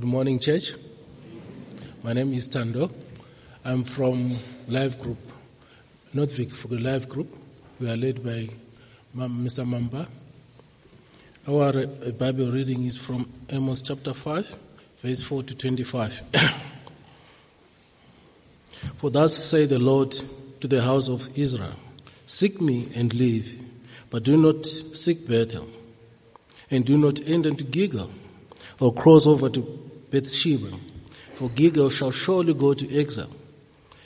Good morning, church. My name is Tando. I'm from Life Group, Northwick for the Life Group. We are led by Mr. Mamba. Our Bible reading is from Amos chapter 5, verse 4 to 25. For thus say the Lord to the house of Israel, seek me and live, but do not seek Bethel, and do not enter into Gilgal, or cross over to Bethsheba. For Gilgal shall surely go to exile,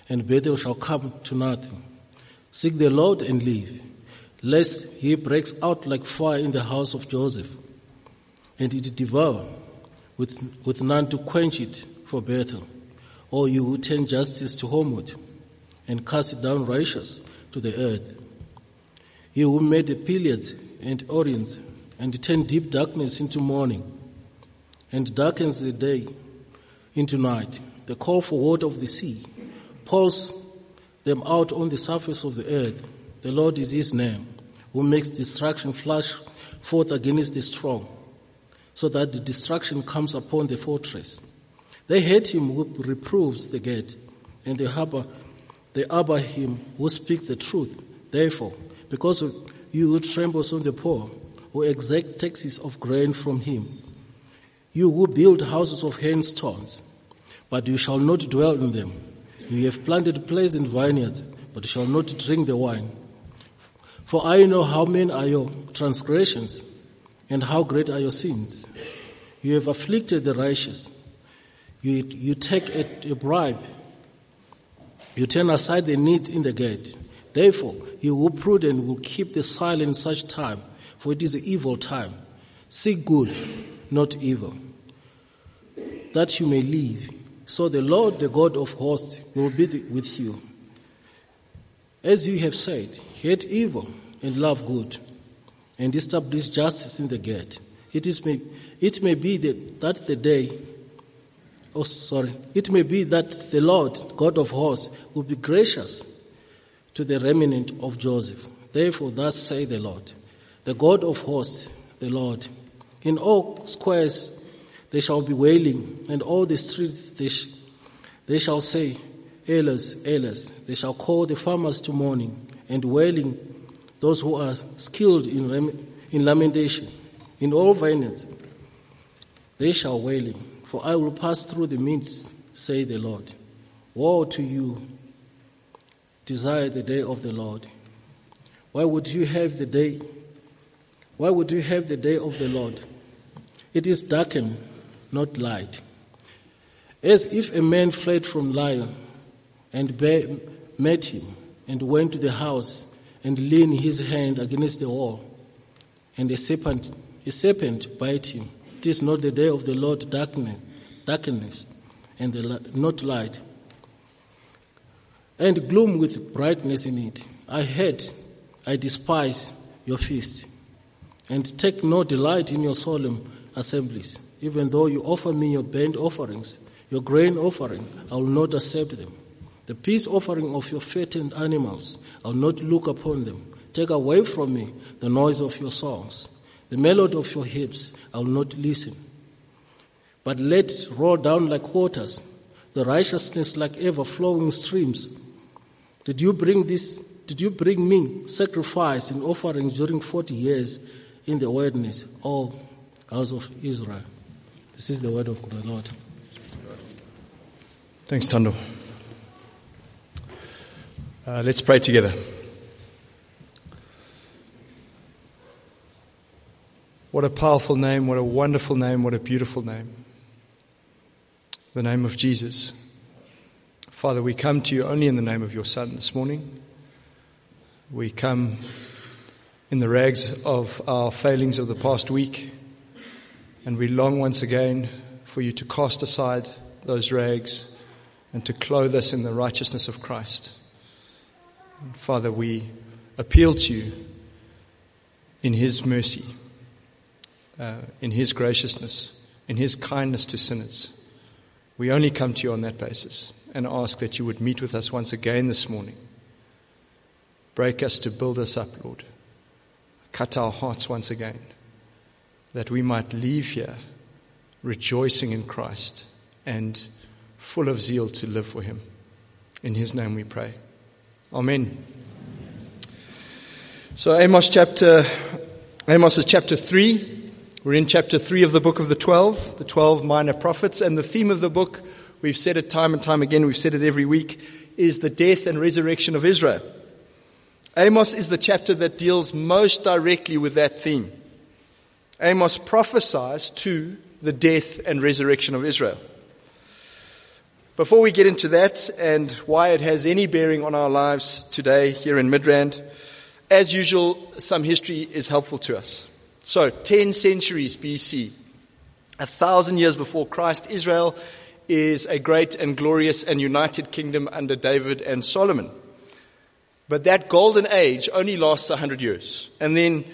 and Bethel shall come to nothing. Seek the Lord and live, lest he breaks out like fire in the house of Joseph, and it devour, with none to quench it for Bethel. Or you who turn justice to homeward, and cast down righteous to the earth. You who made the Pleiades and Orion, and turn deep darkness into morning, and darkens the day into night. The call for water of the sea pours them out on the surface of the earth. The Lord is his name, who makes destruction flash forth against the strong, so that the destruction comes upon the fortress. They hate him who reproves the gate, and they harbor him who speaks the truth. Therefore, because of you who trembles on the poor, who exact taxes of grain from him, you who build houses of handstones, but you shall not dwell in them. You have planted places and vineyards, but you shall not drink the wine. For I know how many are your transgressions, and how great are your sins. You have afflicted the righteous. You take a bribe. You turn aside the needy in the gate. Therefore, you who prudent will keep the silent such time, for it is an evil time. Seek good, not evil, that you may live. So the Lord, the God of hosts, will be with you. As you have said, hate evil and love good, and establish justice in the gate. It may be that the Lord, God of hosts, will be gracious to the remnant of Joseph. Therefore, thus say the Lord, the God of hosts, the Lord, in all squares they shall be wailing, and all the streets they shall say, Elas, Elas. They shall call the farmers to mourning, and wailing those who are skilled in lamentation. In all vineyards they shall wailing, for I will pass through the midst, say the Lord. Woe to you, desire the day of the Lord. Why would you have the day of the Lord? It is darkened, not light. As if a man fled from lion, and bear met him, and went to the house, and leaned his hand against the wall, and a serpent bite him. It is not the day of the Lord, darkness, and not light, and gloom with brightness in it. I despise your feast, and take no delight in your solemn assemblies. Even though you offer me your burnt offerings, your grain offering, I will not accept them. The peace offering of your fattened animals, I will not look upon them. Take away from me the noise of your songs. The melody of your hips, I will not listen. But let it roll down like waters, the righteousness like ever-flowing streams. Did you bring me sacrifice and offerings during 40 years in the wilderness, O house of Israel? This is the word of the Lord. Thanks, Tando. Let's pray together. What a powerful name, what a wonderful name, what a beautiful name. The name of Jesus. Father, we come to you only in the name of your Son this morning. We come in the rags of our failings of the past week, and we long once again for you to cast aside those rags and to clothe us in the righteousness of Christ. And Father, we appeal to you in his mercy, in his graciousness, in his kindness to sinners. We only come to you on that basis and ask that you would meet with us once again this morning. Break us to build us up, Lord. Cut our hearts once again, that we might leave here rejoicing in Christ and full of zeal to live for him. In his name we pray. Amen. So Amos is chapter 3. We're in chapter 3 of the book of the 12 minor prophets. And the theme of the book, we've said it time and time again, we've said it every week, is the death and resurrection of Israel. Amos is the chapter that deals most directly with that theme. Amos prophesies to the death and resurrection of Israel. Before we get into that and why it has any bearing on our lives today here in Midrand, as usual, some history is helpful to us. So, 10 centuries BC, 1,000 years before Christ, Israel is a great and glorious and united kingdom under David and Solomon. But that golden age only lasts 100 years. And then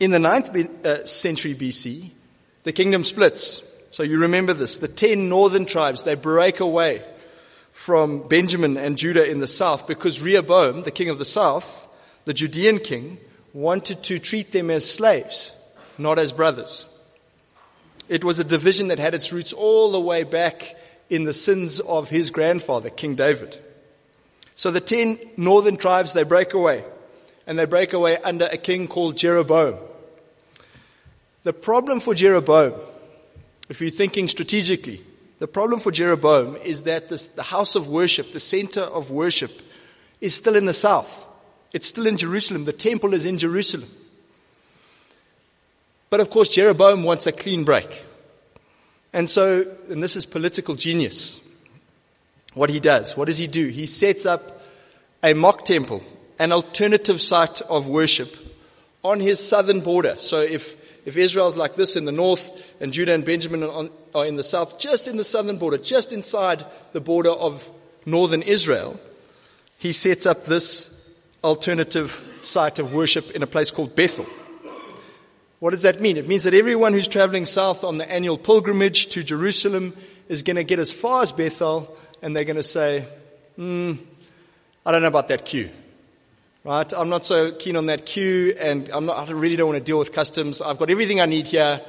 in the 9th century BC, the kingdom splits. So you remember this. The 10 northern tribes, they break away from Benjamin and Judah in the south because Rehoboam, the king of the south, the Judean king, wanted to treat them as slaves, not as brothers. It was a division that had its roots all the way back in the sins of his grandfather, King David. So the 10 northern tribes, they break away, and they break away under a king called Jeroboam. The problem for Jeroboam, if you're thinking strategically, the problem for Jeroboam is that the house of worship, the center of worship, is still in the south. It's still in Jerusalem. The temple is in Jerusalem. But of course, Jeroboam wants a clean break. And this is political genius. What does he do? He sets up a mock temple, an alternative site of worship on his southern border. So if Israel's like this in the north and Judah and Benjamin are in the south, just in the southern border, just inside the border of northern Israel, he sets up this alternative site of worship in a place called Bethel. What does that mean? It means that everyone who's traveling south on the annual pilgrimage to Jerusalem is going to get as far as Bethel, and they're going to say, I don't know about that queue, right? I'm not so keen on that queue, and I really don't want to deal with customs. I've got everything I need here.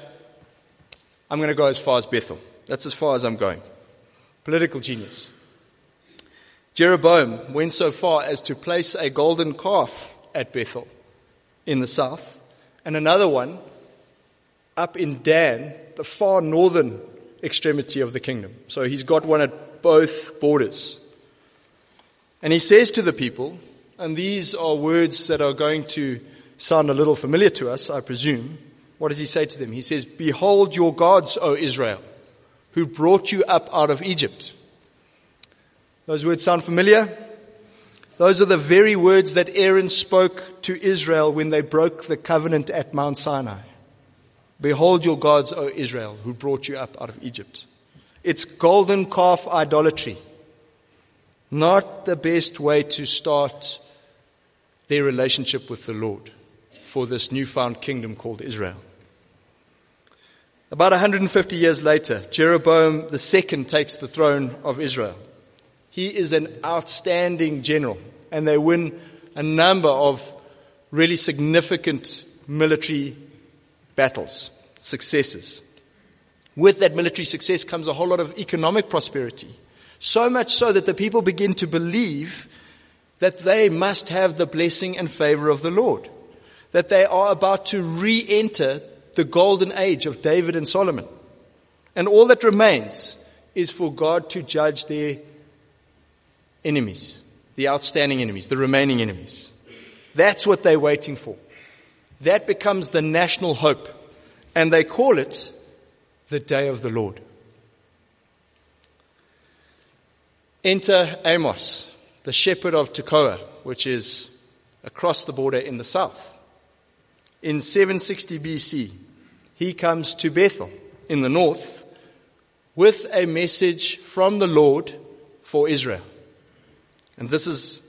I'm going to go as far as Bethel. That's as far as I'm going. Political genius. Jeroboam went so far as to place a golden calf at Bethel in the south, and another one up in Dan, the far northern extremity of the kingdom. So he's got one at both borders. And he says to the people, and these are words that are going to sound a little familiar to us, I presume. What does he say to them? He says, "Behold your gods, O Israel, who brought you up out of Egypt." Those words sound familiar? Those are the very words that Aaron spoke to Israel when they broke the covenant at Mount Sinai. "Behold your gods, O Israel, who brought you up out of Egypt." It's golden calf idolatry. Not the best way to start their relationship with the Lord for this newfound kingdom called Israel. About 150 years later, Jeroboam II takes the throne of Israel. He is an outstanding general, and they win a number of really significant military battles, successes. With that military success comes a whole lot of economic prosperity. So much so that the people begin to believe that they must have the blessing and favor of the Lord. That they are about to re-enter the golden age of David and Solomon. And all that remains is for God to judge their enemies, the outstanding enemies, the remaining enemies. That's what they're waiting for. That becomes the national hope. And they call it the day of the Lord. Enter Amos, the shepherd of Tekoa, which is across the border in the south. In 760 BC, he comes to Bethel in the north with a message from the Lord for Israel. And this is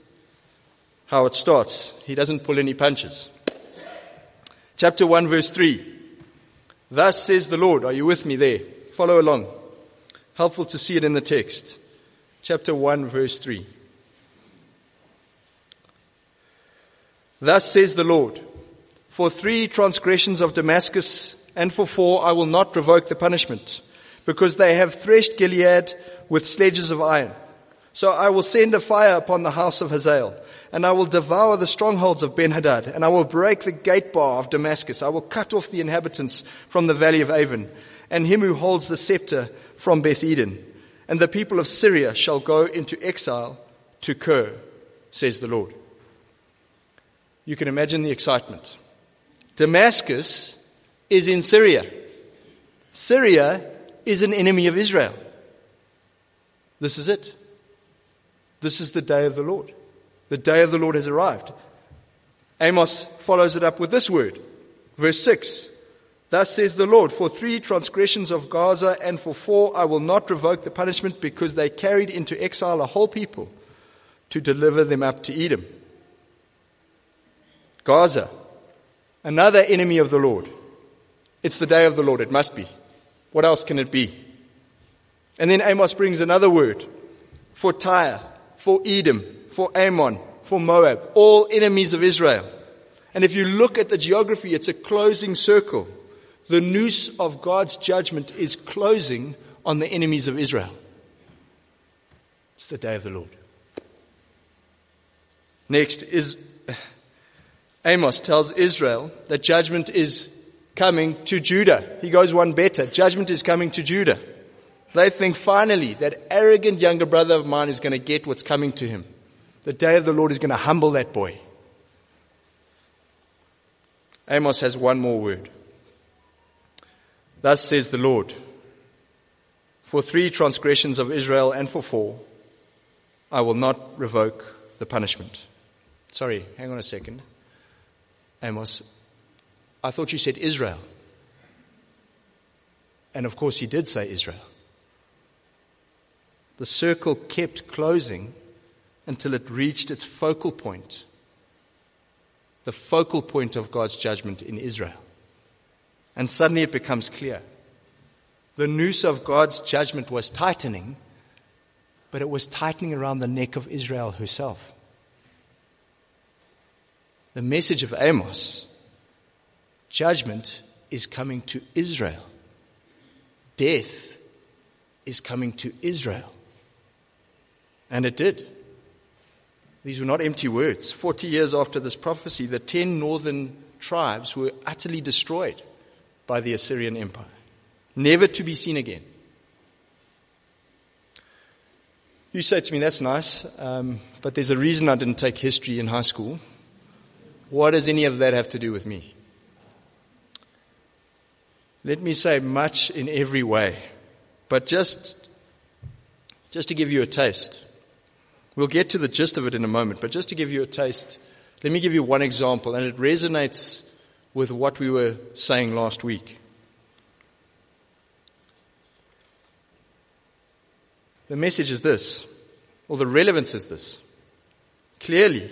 how it starts. He doesn't pull any punches. Chapter 1, verse 3. "Thus says the Lord." Are you with me there? Follow along. Helpful to see it in the text. Chapter 1, verse 3. "Thus says the Lord, for 3 transgressions of Damascus and for 4 I will not revoke the punishment. because they have threshed Gilead with sledges of iron. So I will send a fire upon the house of Hazael, and I will devour the strongholds of Ben-Hadad, and I will break the gate bar of Damascus. I will cut off the inhabitants from the valley of Aven, and him who holds the scepter from Beth-Eden. And the people of Syria shall go into exile to Ker, says the Lord." You can imagine the excitement. Damascus is in Syria. Syria is an enemy of Israel. This is it. This is the day of the Lord. The day of the Lord has arrived. Amos follows it up with this word. Verse 6. "Thus says the Lord, for 3 transgressions of Gaza and for 4 I will not revoke the punishment, because they carried into exile a whole people to deliver them up to Edom." Gaza, another enemy of the Lord. It's the day of the Lord, it must be. What else can it be? And then Amos brings another word for Tyre, for Edom, for Ammon, for Moab, all enemies of Israel. And if you look at the geography, it's a closing circle. The noose of God's judgment is closing on the enemies of Israel. It's the day of the Lord. Next is Amos tells Israel that judgment is coming to Judah. He goes one better. Judgment is coming to Judah. They think, finally, that arrogant younger brother of mine is going to get what's coming to him. The day of the Lord is going to humble that boy. Amos has one more word. "Thus says the Lord, for 3 transgressions of Israel and for 4, I will not revoke the punishment." Sorry, hang on a second. Amos, I thought you said Israel. And of course he did say Israel. The circle kept closing until it reached its focal point. The focal point of God's judgment in Israel. And suddenly it becomes clear. The noose of God's judgment was tightening, but it was tightening around the neck of Israel herself. The message of Amos, judgment is coming to Israel. Death is coming to Israel. And it did. These were not empty words. 40 years after this prophecy, the 10 northern tribes were utterly destroyed by the Assyrian Empire, never to be seen again. You say to me, that's nice, but there's a reason I didn't take history in high school. What does any of that have to do with me? Let me say much in every way, but just to give you a taste. We'll get to the gist of it in a moment, but just to give you a taste, let me give you one example, and it resonates with what we were saying last week. The message is this, or the relevance is this. Clearly,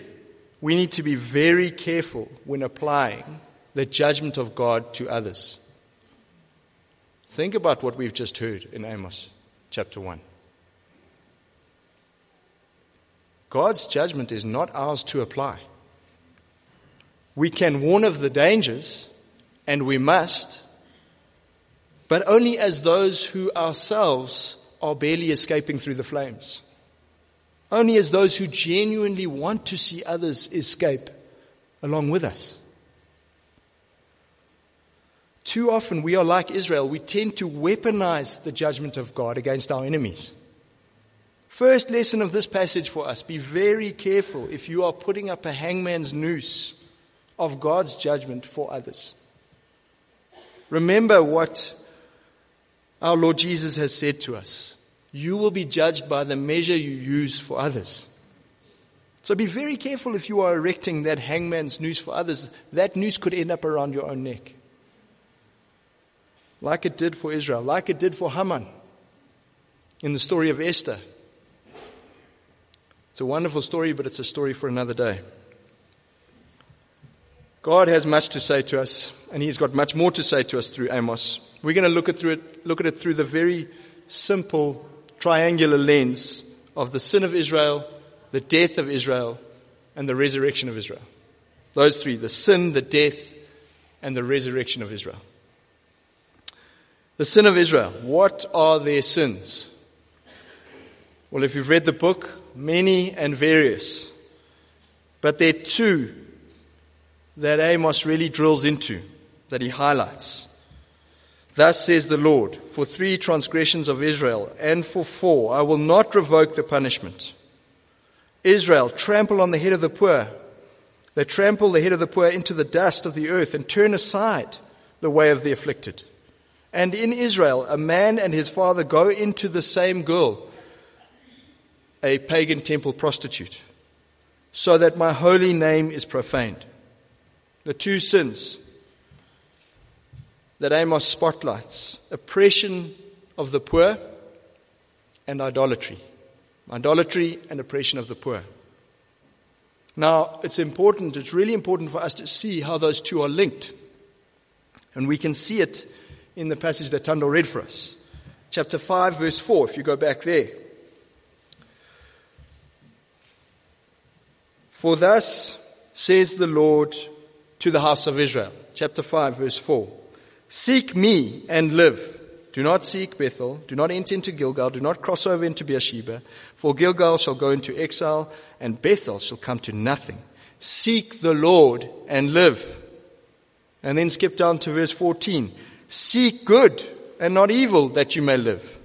we need to be very careful when applying the judgment of God to others. Think about what we've just heard in Amos chapter 1. God's judgment is not ours to apply. We can warn of the dangers, and we must, but only as those who ourselves are barely escaping through the flames. Only as those who genuinely want to see others escape along with us. Too often we are like Israel. We tend to weaponize the judgment of God against our enemies. First lesson of this passage for us, be very careful if you are putting up a hangman's noose of God's judgment for others. Remember what our Lord Jesus has said to us. You will be judged by the measure you use for others. So be very careful if you are erecting that hangman's noose for others. That noose could end up around your own neck. Like it did for Israel, like it did for Haman in the story of Esther. It's a wonderful story, but it's a story for another day. God has much to say to us, and He's got much more to say to us through Amos. We're going to look at it through the very simple triangular lens of the sin of Israel, the death of Israel, and the resurrection of Israel. Those three, the sin, the death, and the resurrection of Israel. The sin of Israel. What are their sins? Well, if you've read the book, many and various. But there are two that Amos really drills into, that he highlights. Thus says the Lord, for 3 transgressions of Israel, and for 4, I will not revoke the punishment. Israel, trample on the head of the poor. They trample the head of the poor into the dust of the earth and turn aside the way of the afflicted. And in Israel, a man and his father go into the same girl, a pagan temple prostitute, so that my holy name is profaned. The two sins that Amos spotlights, oppression of the poor and idolatry. Idolatry and oppression of the poor. Now, it's really important for us to see how those two are linked. And we can see it in the passage that Tando read for us. Chapter 5, verse 4, if you go back there. For thus says the Lord to the house of Israel. Chapter 5, verse 4. Seek me and live. Do not seek Bethel. Do not enter into Gilgal. Do not cross over into Beersheba. For Gilgal shall go into exile, and Bethel shall come to nothing. Seek the Lord and live. And then skip down to verse 14. Seek good and not evil, that you may live.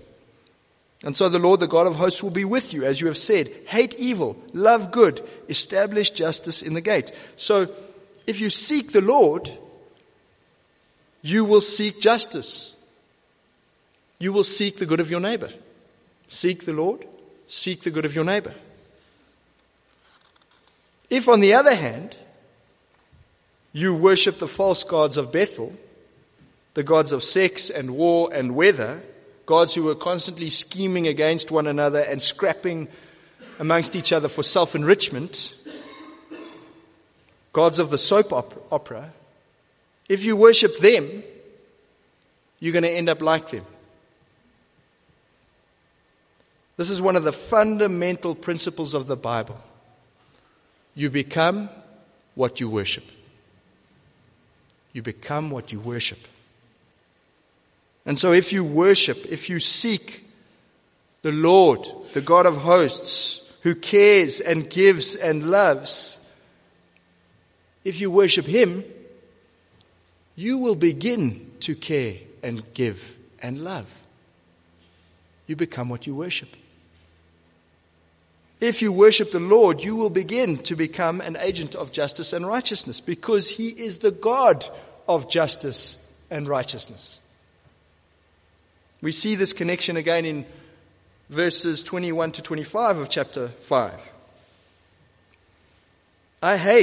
And so the Lord, the God of hosts, will be with you, as you have said. Hate evil, love good, establish justice in the gate. So if you seek the Lord, you will seek justice. You will seek the good of your neighbor. Seek the Lord, seek the good of your neighbor. If, on the other hand, you worship the false gods of Bethel, the gods of sex and war and weather, gods who were constantly scheming against one another and scrapping amongst each other for self-enrichment, gods of the soap opera, if you worship them, you're going to end up like them. This is one of the fundamental principles of the Bible. You become what you worship. You become what you worship. And so if you worship, if you seek the Lord, the God of hosts, who cares and gives and loves, if you worship him, you will begin to care and give and love. You become what you worship. If you worship the Lord, you will begin to become an agent of justice and righteousness, because he is the God of justice and righteousness. We see this connection again in verses 21 to 25 of chapter 5. I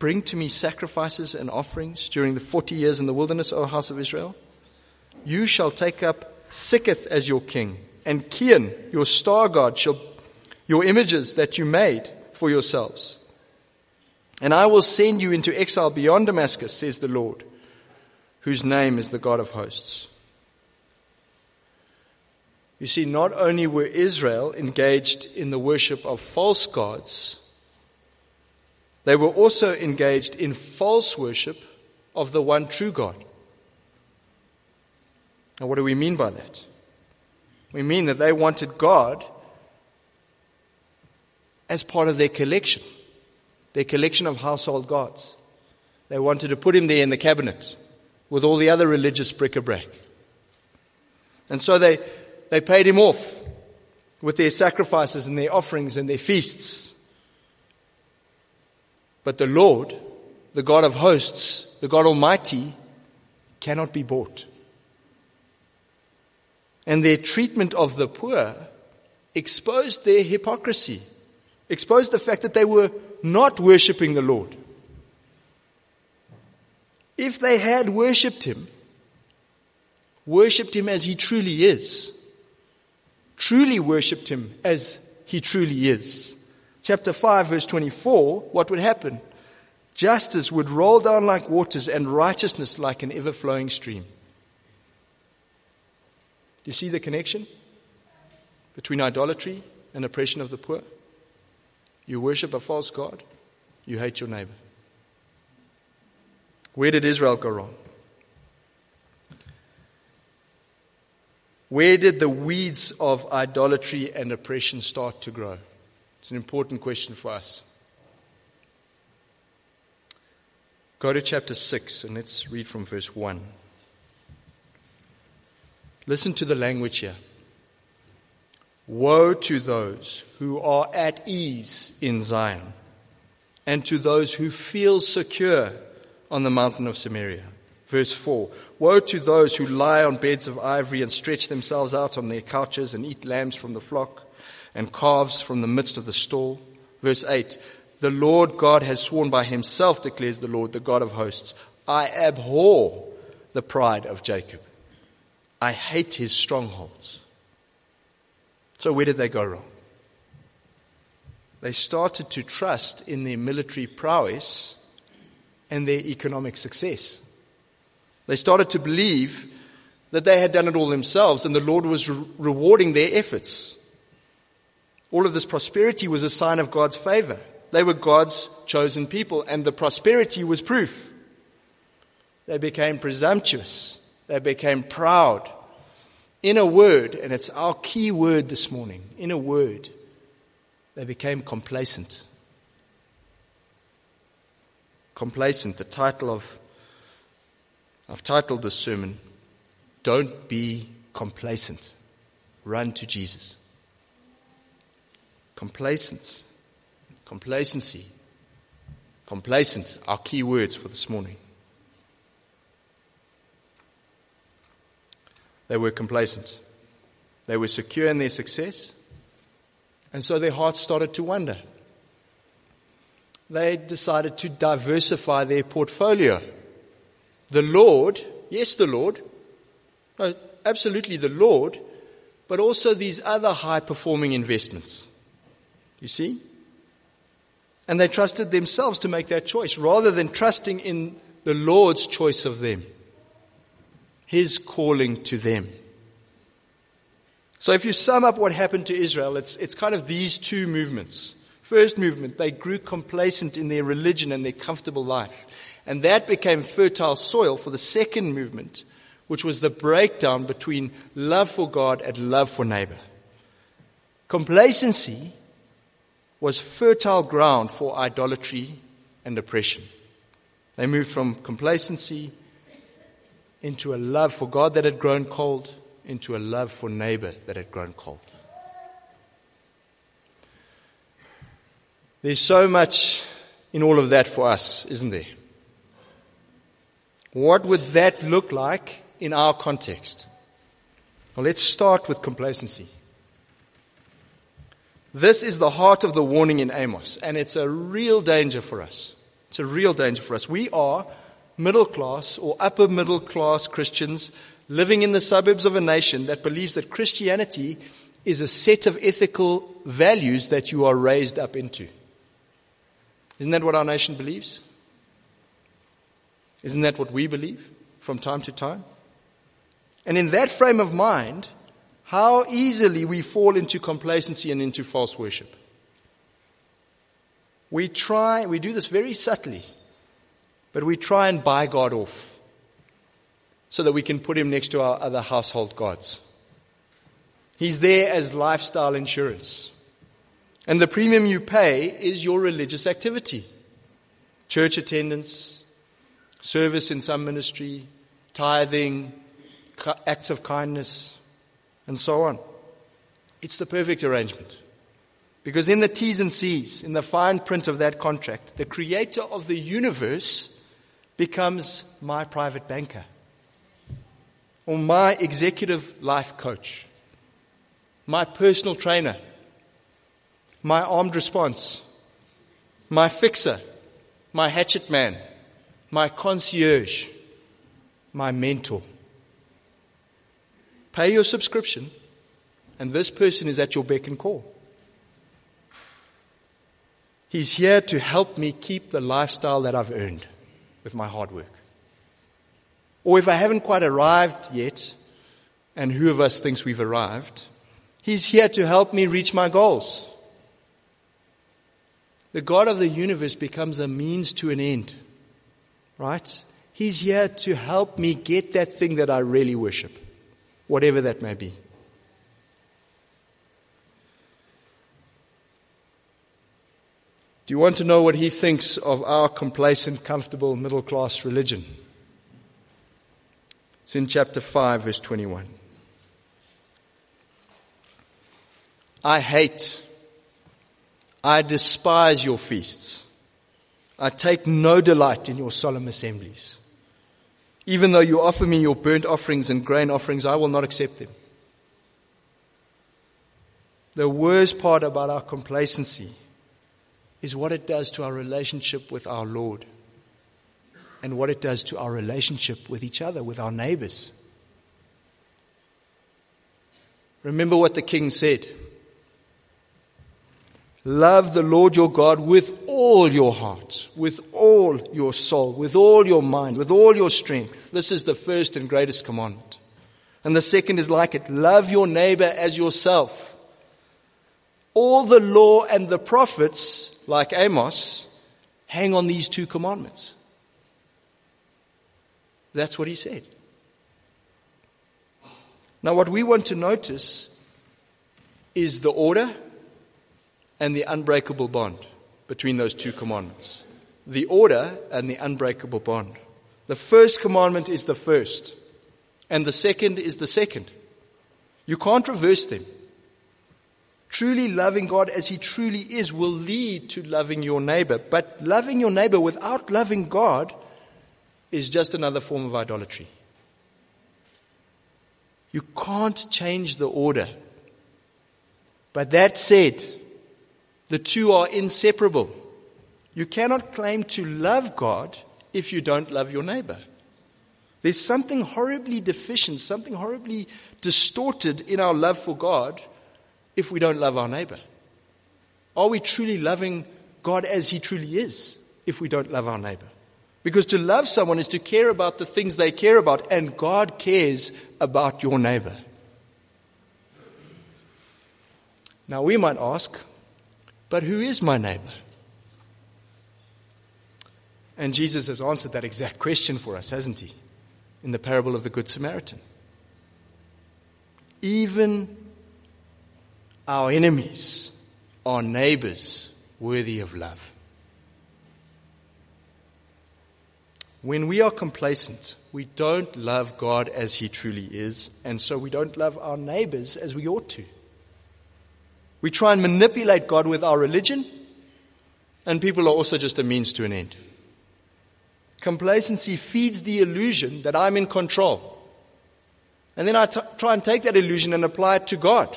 bring to me sacrifices and offerings during the 40 years in the wilderness, O house of Israel? You shall take up Sikketh as your king, and Kion, your star god, your images that you made for yourselves. And I will send you into exile beyond Damascus, says the Lord, whose name is the God of hosts. You see, not only were Israel engaged in the worship of false gods, they were also engaged in false worship of the one true God. Now, what do we mean by that? We mean that they wanted God as part of their collection of household gods. They wanted to put him there in the cabinet with all the other religious bric-a-brac. And so they paid him off with their sacrifices and their offerings and their feasts. But the Lord, the God of hosts, the God Almighty, cannot be bought. And their treatment of the poor exposed their hypocrisy, exposed the fact that they were not worshipping the Lord. If they had worshipped him as he truly is, truly worshipped him as he truly is. Chapter 5, verse 24, what would happen? Justice would roll down like waters and righteousness like an ever-flowing stream. You see the connection between idolatry and oppression of the poor? You worship a false god, you hate your neighbor. Where did Israel go wrong? Where did the weeds of idolatry and oppression start to grow? It's an important question for us. Go to chapter 6 and let's read from verse 1. Listen to the language here. Woe to those who are at ease in Zion, and to those who feel secure on the mountain of Samaria. Verse 4, woe to those who lie on beds of ivory and stretch themselves out on their couches and eat lambs from the flock and calves from the midst of the stall. Verse 8, the Lord God has sworn by himself, declares the Lord, the God of hosts, I abhor the pride of Jacob. I hate his strongholds. So where did they go wrong? They started to trust in their military prowess and their economic success. They started to believe that they had done it all themselves and the Lord was rewarding their efforts. All of this prosperity was a sign of God's favor. They were God's chosen people, and the prosperity was proof. They became presumptuous. They became proud. In a word, and it's our key word this morning, in a word, they became complacent. Complacent, the title of, I've titled this sermon, Don't Be Complacent. Run to Jesus. Complacence. Complacency. Complacent, our key words for this morning. They were complacent. They were secure in their success. And so their hearts started to wander. They decided to diversify their portfolio. The Lord, yes, the Lord, no, absolutely the Lord, but also these other high-performing investments. You see? And they trusted themselves to make that choice rather than trusting in the Lord's choice of them. His calling to them. So if you sum up what happened to Israel, it's kind of these two movements. First movement, they grew complacent in their religion and their comfortable life. And that became fertile soil for the second movement, which was the breakdown between love for God and love for neighbor. Complacency was fertile ground for idolatry and oppression. They moved from complacency into a love for God that had grown cold, into a love for neighbor that had grown cold. There's so much in all of that for us, isn't there? What would that look like in our context? Well, let's start with complacency. This is the heart of the warning in Amos, and it's a real danger for us. It's a real danger for us. We are middle class or upper middle class Christians living in the suburbs of a nation that believes that Christianity is a set of ethical values that you are raised up into. Isn't that what our nation believes? Isn't that what we believe from time to time? And in that frame of mind, how easily we fall into complacency and into false worship. We do this very subtly. But we try and buy God off so that we can put him next to our other household gods. He's there as lifestyle insurance. And the premium you pay is your religious activity. Church attendance, service in some ministry, tithing, acts of kindness, and so on. It's the perfect arrangement. Because in the T's and C's, in the fine print of that contract, the creator of the universe becomes my private banker or my executive life coach, my personal trainer, my armed response, my fixer, my hatchet man, my concierge, my mentor. Pay your subscription And this person is at your beck and call. He's here to help me keep the lifestyle that I've earned with my hard work. Or if I haven't quite arrived yet, and who of us thinks we've arrived, he's here to help me reach my goals. The God of the universe becomes a means to an end, right? He's here to help me get that thing that I really worship, whatever that may be. Do you want to know what he thinks of our complacent, comfortable, middle-class religion? It's in chapter 5, verse 21. I hate, I despise your feasts. I take no delight in your solemn assemblies. Even though you offer me your burnt offerings and grain offerings, I will not accept them. The worst part about our complacency is what it does to our relationship with our Lord and what it does to our relationship with each other, with our neighbors. Remember what the king said. Love the Lord your God with all your heart, with all your soul, with all your mind, with all your strength. This is the first and greatest commandment. And the second is like it. Love your neighbor as yourself. All the law and the prophets, like Amos, hang on these two commandments. That's what he said. Now, what we want to notice is the order and the unbreakable bond between those two commandments. The order and the unbreakable bond. The first commandment is the first, and the second is the second. You can't reverse them. Truly loving God as he truly is will lead to loving your neighbor. But loving your neighbor without loving God is just another form of idolatry. You can't change the order. But that said, the two are inseparable. You cannot claim to love God if you don't love your neighbor. There's something horribly deficient, something horribly distorted in our love for God if we don't love our neighbor. Are we truly loving God as he truly is if we don't love our neighbor? Because to love someone is to care about the things they care about, and God cares about your neighbor. Now we might ask, but who is my neighbor? And Jesus has answered that exact question for us, hasn't he? In the parable of the Good Samaritan. Even our enemies are neighbors worthy of love. When we are complacent, we don't love God as he truly is, and so we don't love our neighbors as we ought to. We try and manipulate God with our religion, and people are also just a means to an end. Complacency feeds the illusion that I'm in control. And then I try and take that illusion and apply it to God,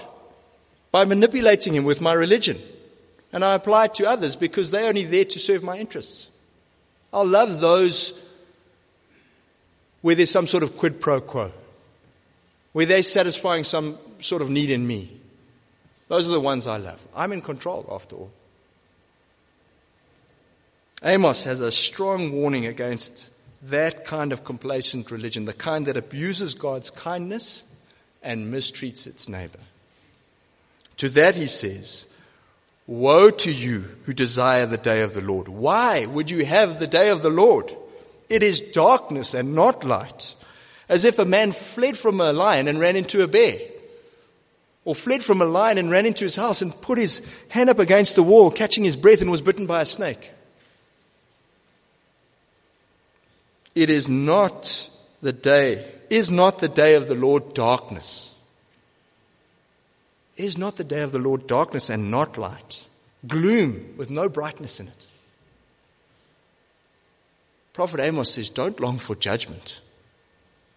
by manipulating him with my religion. And I apply it to others because they're only there to serve my interests. I'll love those where there's some sort of quid pro quo, where they're satisfying some sort of need in me. Those are the ones I love. I'm in control after all. Amos has a strong warning against that kind of complacent religion, the kind that abuses God's kindness and mistreats its neighbor. To that he says, woe to you who desire the day of the Lord. Why would you have the day of the Lord? It is darkness and not light, as if a man fled from a lion and ran into a bear, or fled from a lion and ran into his house and put his hand up against the wall, catching his breath, and was bitten by a snake. It is not the day, is not the day of the Lord darkness? Is not the day of the Lord darkness and not light, gloom with no brightness in it? Prophet Amos says, don't long for judgment.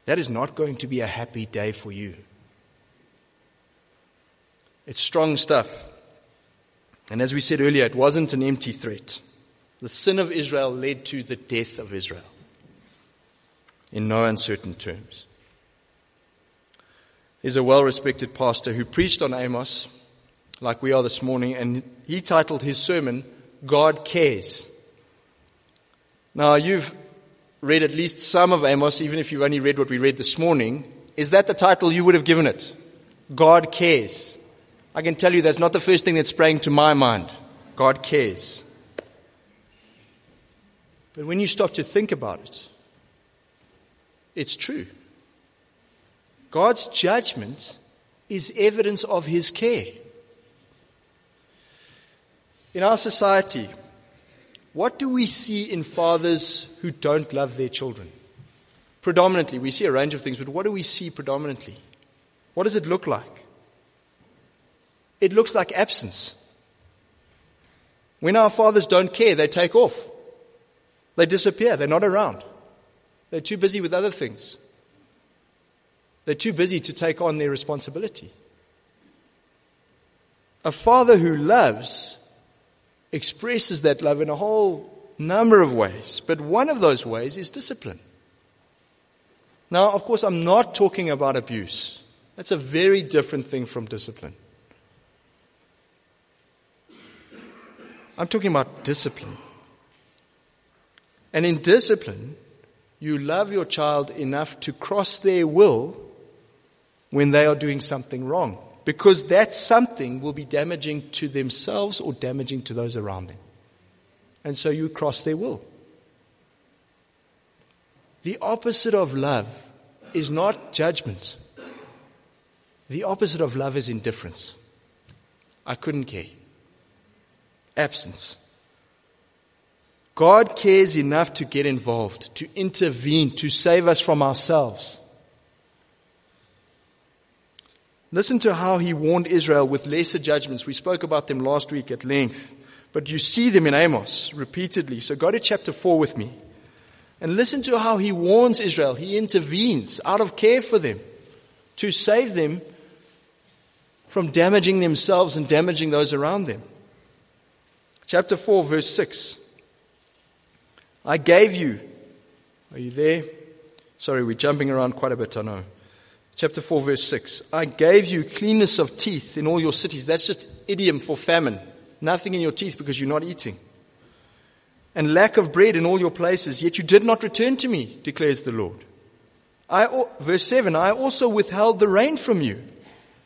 That is not going to be a happy day for you. It's strong stuff. And as we said earlier, it wasn't an empty threat. The sin of Israel led to the death of Israel, in no uncertain terms. is a well-respected pastor who preached on Amos, like we are this morning, and he titled his sermon, God Cares. Now, you've read at least some of Amos, even if you've only read what we read this morning. Is that the title you would have given it? God Cares. I can tell you that's not the first thing that sprang to my mind. God cares. But when you stop to think about it, it's true. God's judgment is evidence of his care. In our society, what do we see in fathers who don't love their children? Predominantly, we see a range of things, but what do we see predominantly? What does it look like? It looks like absence. When our fathers don't care, they take off. They disappear. They're not around. They're too busy with other things. They're too busy to take on their responsibility. A father who loves expresses that love in a whole number of ways, but one of those ways is discipline. Now, of course, I'm not talking about abuse. That's a very different thing from discipline. I'm talking about discipline. And in discipline, you love your child enough to cross their will when they are doing something wrong, because that something will be damaging to themselves or damaging to those around them. And so you cross their will. The opposite of love is not judgment. The opposite of love is indifference. I couldn't care. Absence. God cares enough to get involved, to intervene, to save us from ourselves. Listen to how he warned Israel with lesser judgments. We spoke about them last week at length, but you see them in Amos repeatedly. So go to chapter 4 with me and listen to how he warns Israel. He intervenes out of care for them to save them from damaging themselves and damaging those around them. Chapter 4, verse 6. I gave you. Are you there? Sorry, we're jumping around quite a bit, I know. Chapter 4, verse 6. I gave you cleanness of teeth in all your cities. That's just idiom for famine. Nothing in your teeth because you're not eating. And lack of bread in all your places, yet you did not return to me, declares the Lord. Verse 7. I also withheld the rain from you.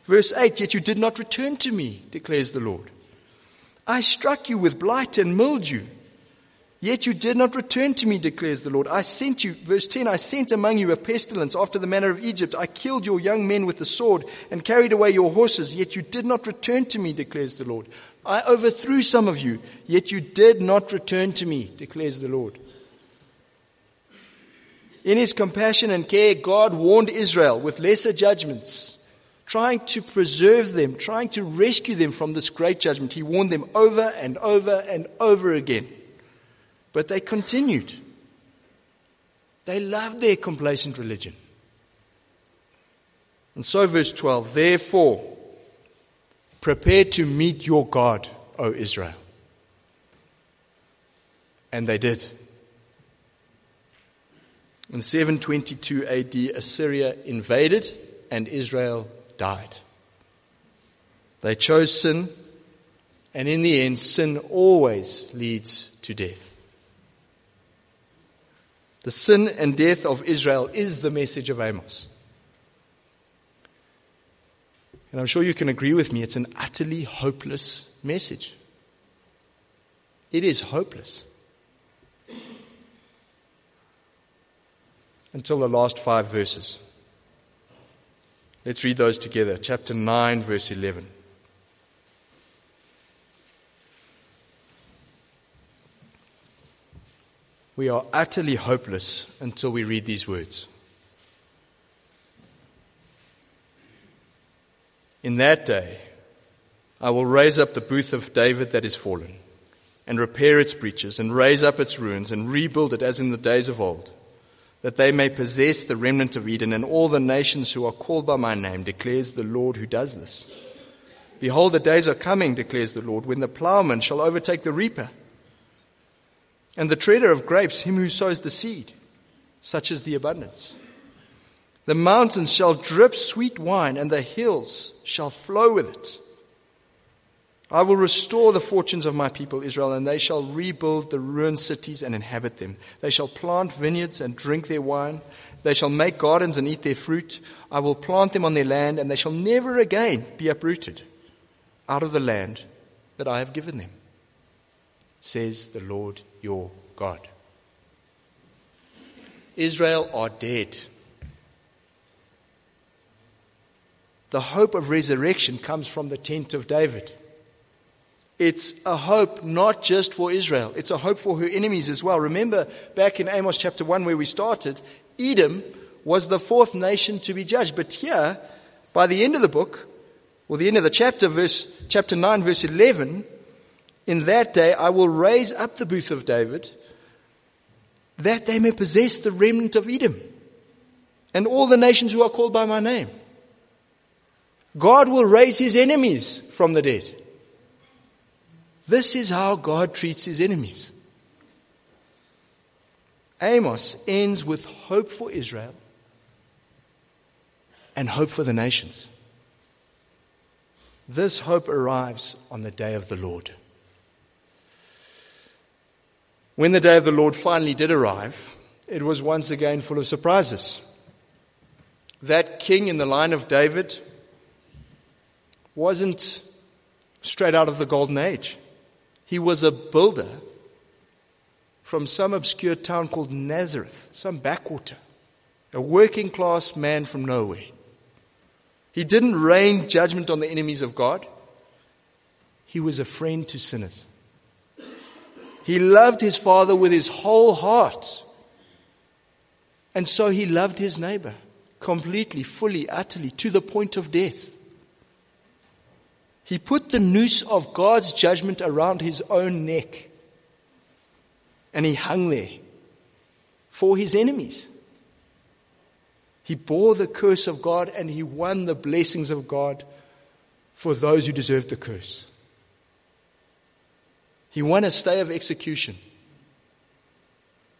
Verse 8. Yet you did not return to me, declares the Lord. I struck you with blight and mildew, yet you did not return to me, declares the Lord. I sent you, verse 10, I sent among you a pestilence after the manner of Egypt. I killed your young men with the sword and carried away your horses, yet you did not return to me, declares the Lord. I overthrew some of you, yet you did not return to me, declares the Lord. In his compassion and care, God warned Israel with lesser judgments, trying to preserve them, trying to rescue them from this great judgment. He warned them over and over and over again. But they continued. They loved their complacent religion. And so verse 12, therefore, prepare to meet your God, O Israel. And they did. In 722 AD, Assyria invaded and Israel died. They chose sin, and in the end, sin always leads to death. The sin and death of Israel is the message of Amos. And I'm sure you can agree with me, it's an utterly hopeless message. It is hopeless. Until the last 5 verses. Let's read those together. Chapter 9, verse 11. We are utterly hopeless until we read these words. In that day, I will raise up the booth of David that is fallen, and repair its breaches, and raise up its ruins, and rebuild it as in the days of old, that they may possess the remnant of Eden and all the nations who are called by my name, declares the Lord who does this. Behold, the days are coming, declares the Lord, when the plowman shall overtake the reaper, and the treader of grapes him who sows the seed, such is the abundance. The mountains shall drip sweet wine, and the hills shall flow with it. I will restore the fortunes of my people Israel, and they shall rebuild the ruined cities and inhabit them. They shall plant vineyards and drink their wine. They shall make gardens and eat their fruit. I will plant them on their land, and they shall never again be uprooted out of the land that I have given them, says the Lord your God. Israel are dead. The hope of resurrection comes from the tent of David. It's a hope not just for Israel. It's a hope for her enemies as well. Remember back in Amos chapter 1 where we started, Edom was the fourth nation to be judged. But here, by the end of the book, or the end of the chapter, chapter 9, verse 11, in that day I will raise up the booth of David, that they may possess the remnant of Edom and all the nations who are called by my name. God will raise his enemies from the dead. This is how God treats his enemies. Amos ends with hope for Israel and hope for the nations. This hope arrives on the day of the Lord. When the day of the Lord finally did arrive, it was once again full of surprises. That king in the line of David wasn't straight out of the golden age. He was a builder from some obscure town called Nazareth, some backwater, a working class man from nowhere. He didn't rain judgment on the enemies of God. He was a friend to sinners. He loved his father with his whole heart. And so he loved his neighbor completely, fully, utterly, to the point of death. He put the noose of God's judgment around his own neck, and he hung there for his enemies. He bore the curse of God, and he won the blessings of God for those who deserved the curse. He won a stay of execution.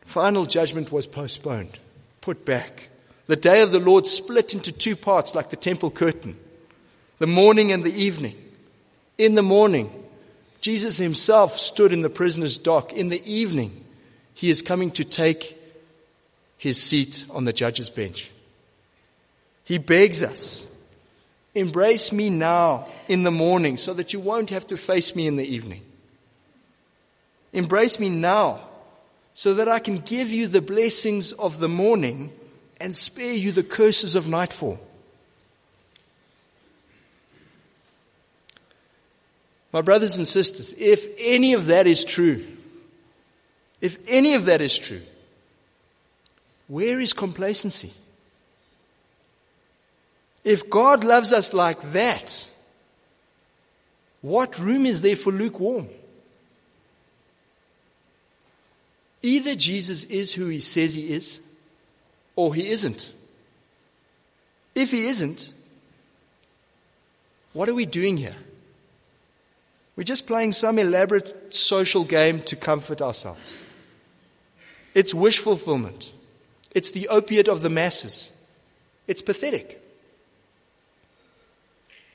Final judgment was postponed, put back. The day of the Lord split into two parts like the temple curtain, the morning and the evening. In the morning, Jesus himself stood in the prisoner's dock. In the evening, he is coming to take his seat on the judge's bench. He begs us, embrace me now in the morning so that you won't have to face me in the evening. Embrace me now so that I can give you the blessings of the morning and spare you the curses of nightfall. My brothers and sisters, if any of that is true, where is complacency? If God loves us like that, what room is there for lukewarm? Either Jesus is who he says he is, or he isn't. If he isn't, what are we doing here? We're just playing some elaborate social game to comfort ourselves. It's wish fulfillment. It's the opiate of the masses. It's pathetic.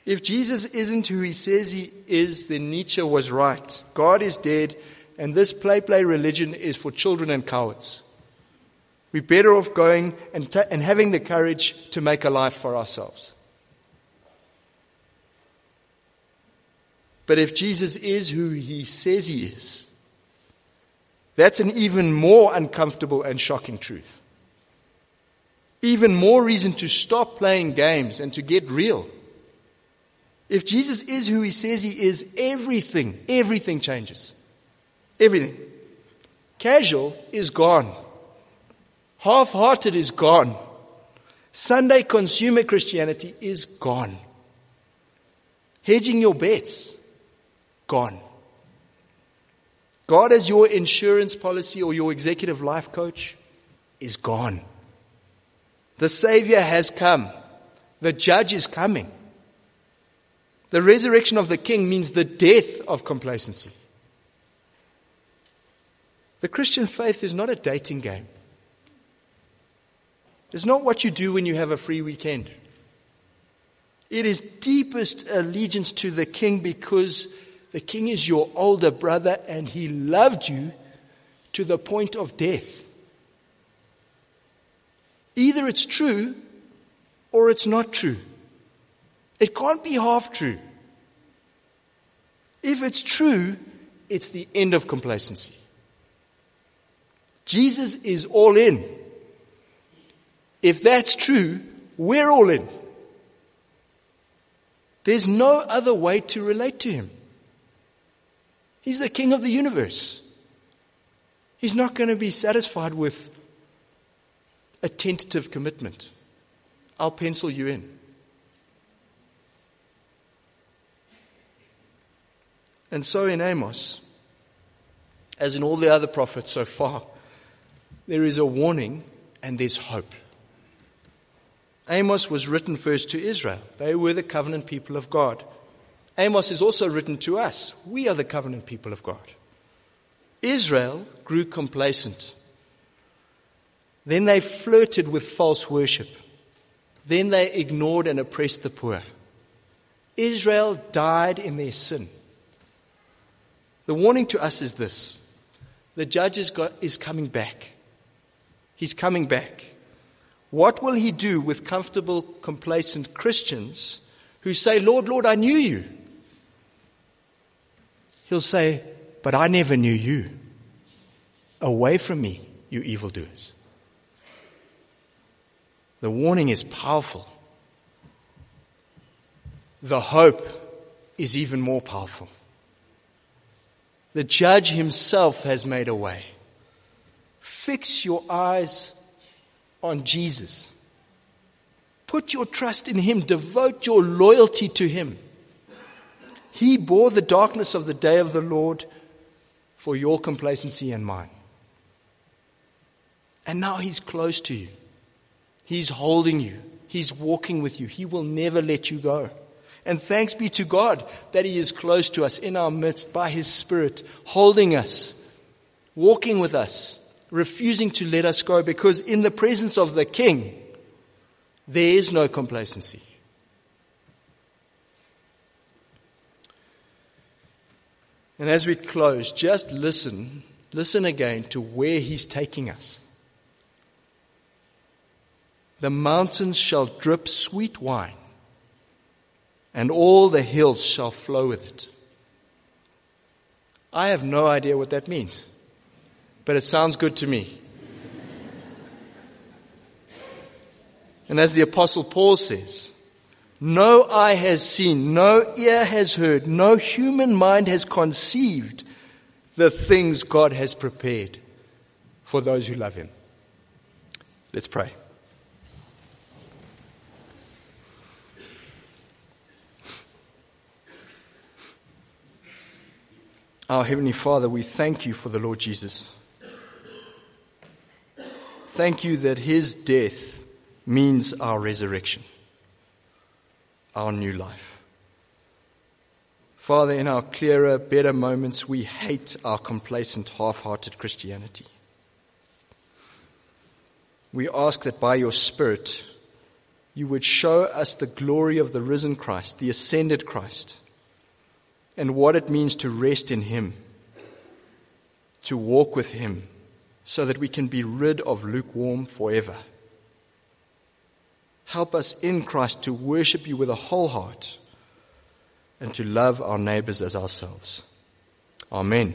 If Jesus isn't who he says he is, then Nietzsche was right. God is dead, and this play religion is for children and cowards. We're better off going and having the courage to make a life for ourselves. But if Jesus is who he says he is, that's an even more uncomfortable and shocking truth. Even more reason to stop playing games and to get real. If Jesus is who he says he is, everything changes. Everything. Casual is gone. Half-hearted is gone. Sunday consumer Christianity is gone. Hedging your bets, gone. God as your insurance policy or your executive life coach is gone. The Savior has come. The Judge is coming. The resurrection of the King means the death of complacency. The Christian faith is not a dating game. is not what you do when you have a free weekend. It is deepest allegiance to the king, because the king is your older brother and he loved you to the point of death. Either it's true or it's not true. It can't be half true. If it's true, it's the end of complacency. Jesus is all in. If that's true, we're all in. There's no other way to relate to him. He's the king of the universe. He's not going to be satisfied with a tentative commitment. I'll pencil you in. And so in Amos, as in all the other prophets so far, there is a warning and there's hope. Amos was written first to Israel. They were the covenant people of God. Amos is also written to us. We are the covenant people of God. Israel grew complacent. Then they flirted with false worship. Then they ignored and oppressed the poor. Israel died in their sin. The warning to us is this. The judge is coming back. He's coming back. What will he do with comfortable, complacent Christians who say, Lord, Lord, I knew you? He'll say, but I never knew you. Away from me, you evildoers. The warning is powerful. The hope is even more powerful. The judge himself has made a way. Fix your eyes on Jesus. Put your trust in him. Devote your loyalty to him. He bore the darkness of the day of the Lord for your complacency and mine. And now he's close to you. He's holding you. He's walking with you. He will never let you go. And thanks be to God that he is close to us in our midst by his Spirit, holding us, walking with us, refusing to let us go, because in the presence of the King, there is no complacency. And as we close, just listen again to where he's taking us. The mountains shall drip sweet wine, and all the hills shall flow with it. I have no idea what that means, but it sounds good to me. And as the Apostle Paul says, no eye has seen, no ear has heard, no human mind has conceived the things God has prepared for those who love him. Let's pray. Our Heavenly Father, we thank you for the Lord Jesus. Thank you that his death means our resurrection, our new life. Father, in our clearer, better moments, we hate our complacent, half-hearted Christianity. We ask that by your Spirit, you would show us the glory of the risen Christ, the ascended Christ, and what it means to rest in him, to walk with him, so that we can be rid of lukewarm forever. Help us in Christ to worship you with a whole heart and to love our neighbors as ourselves. Amen.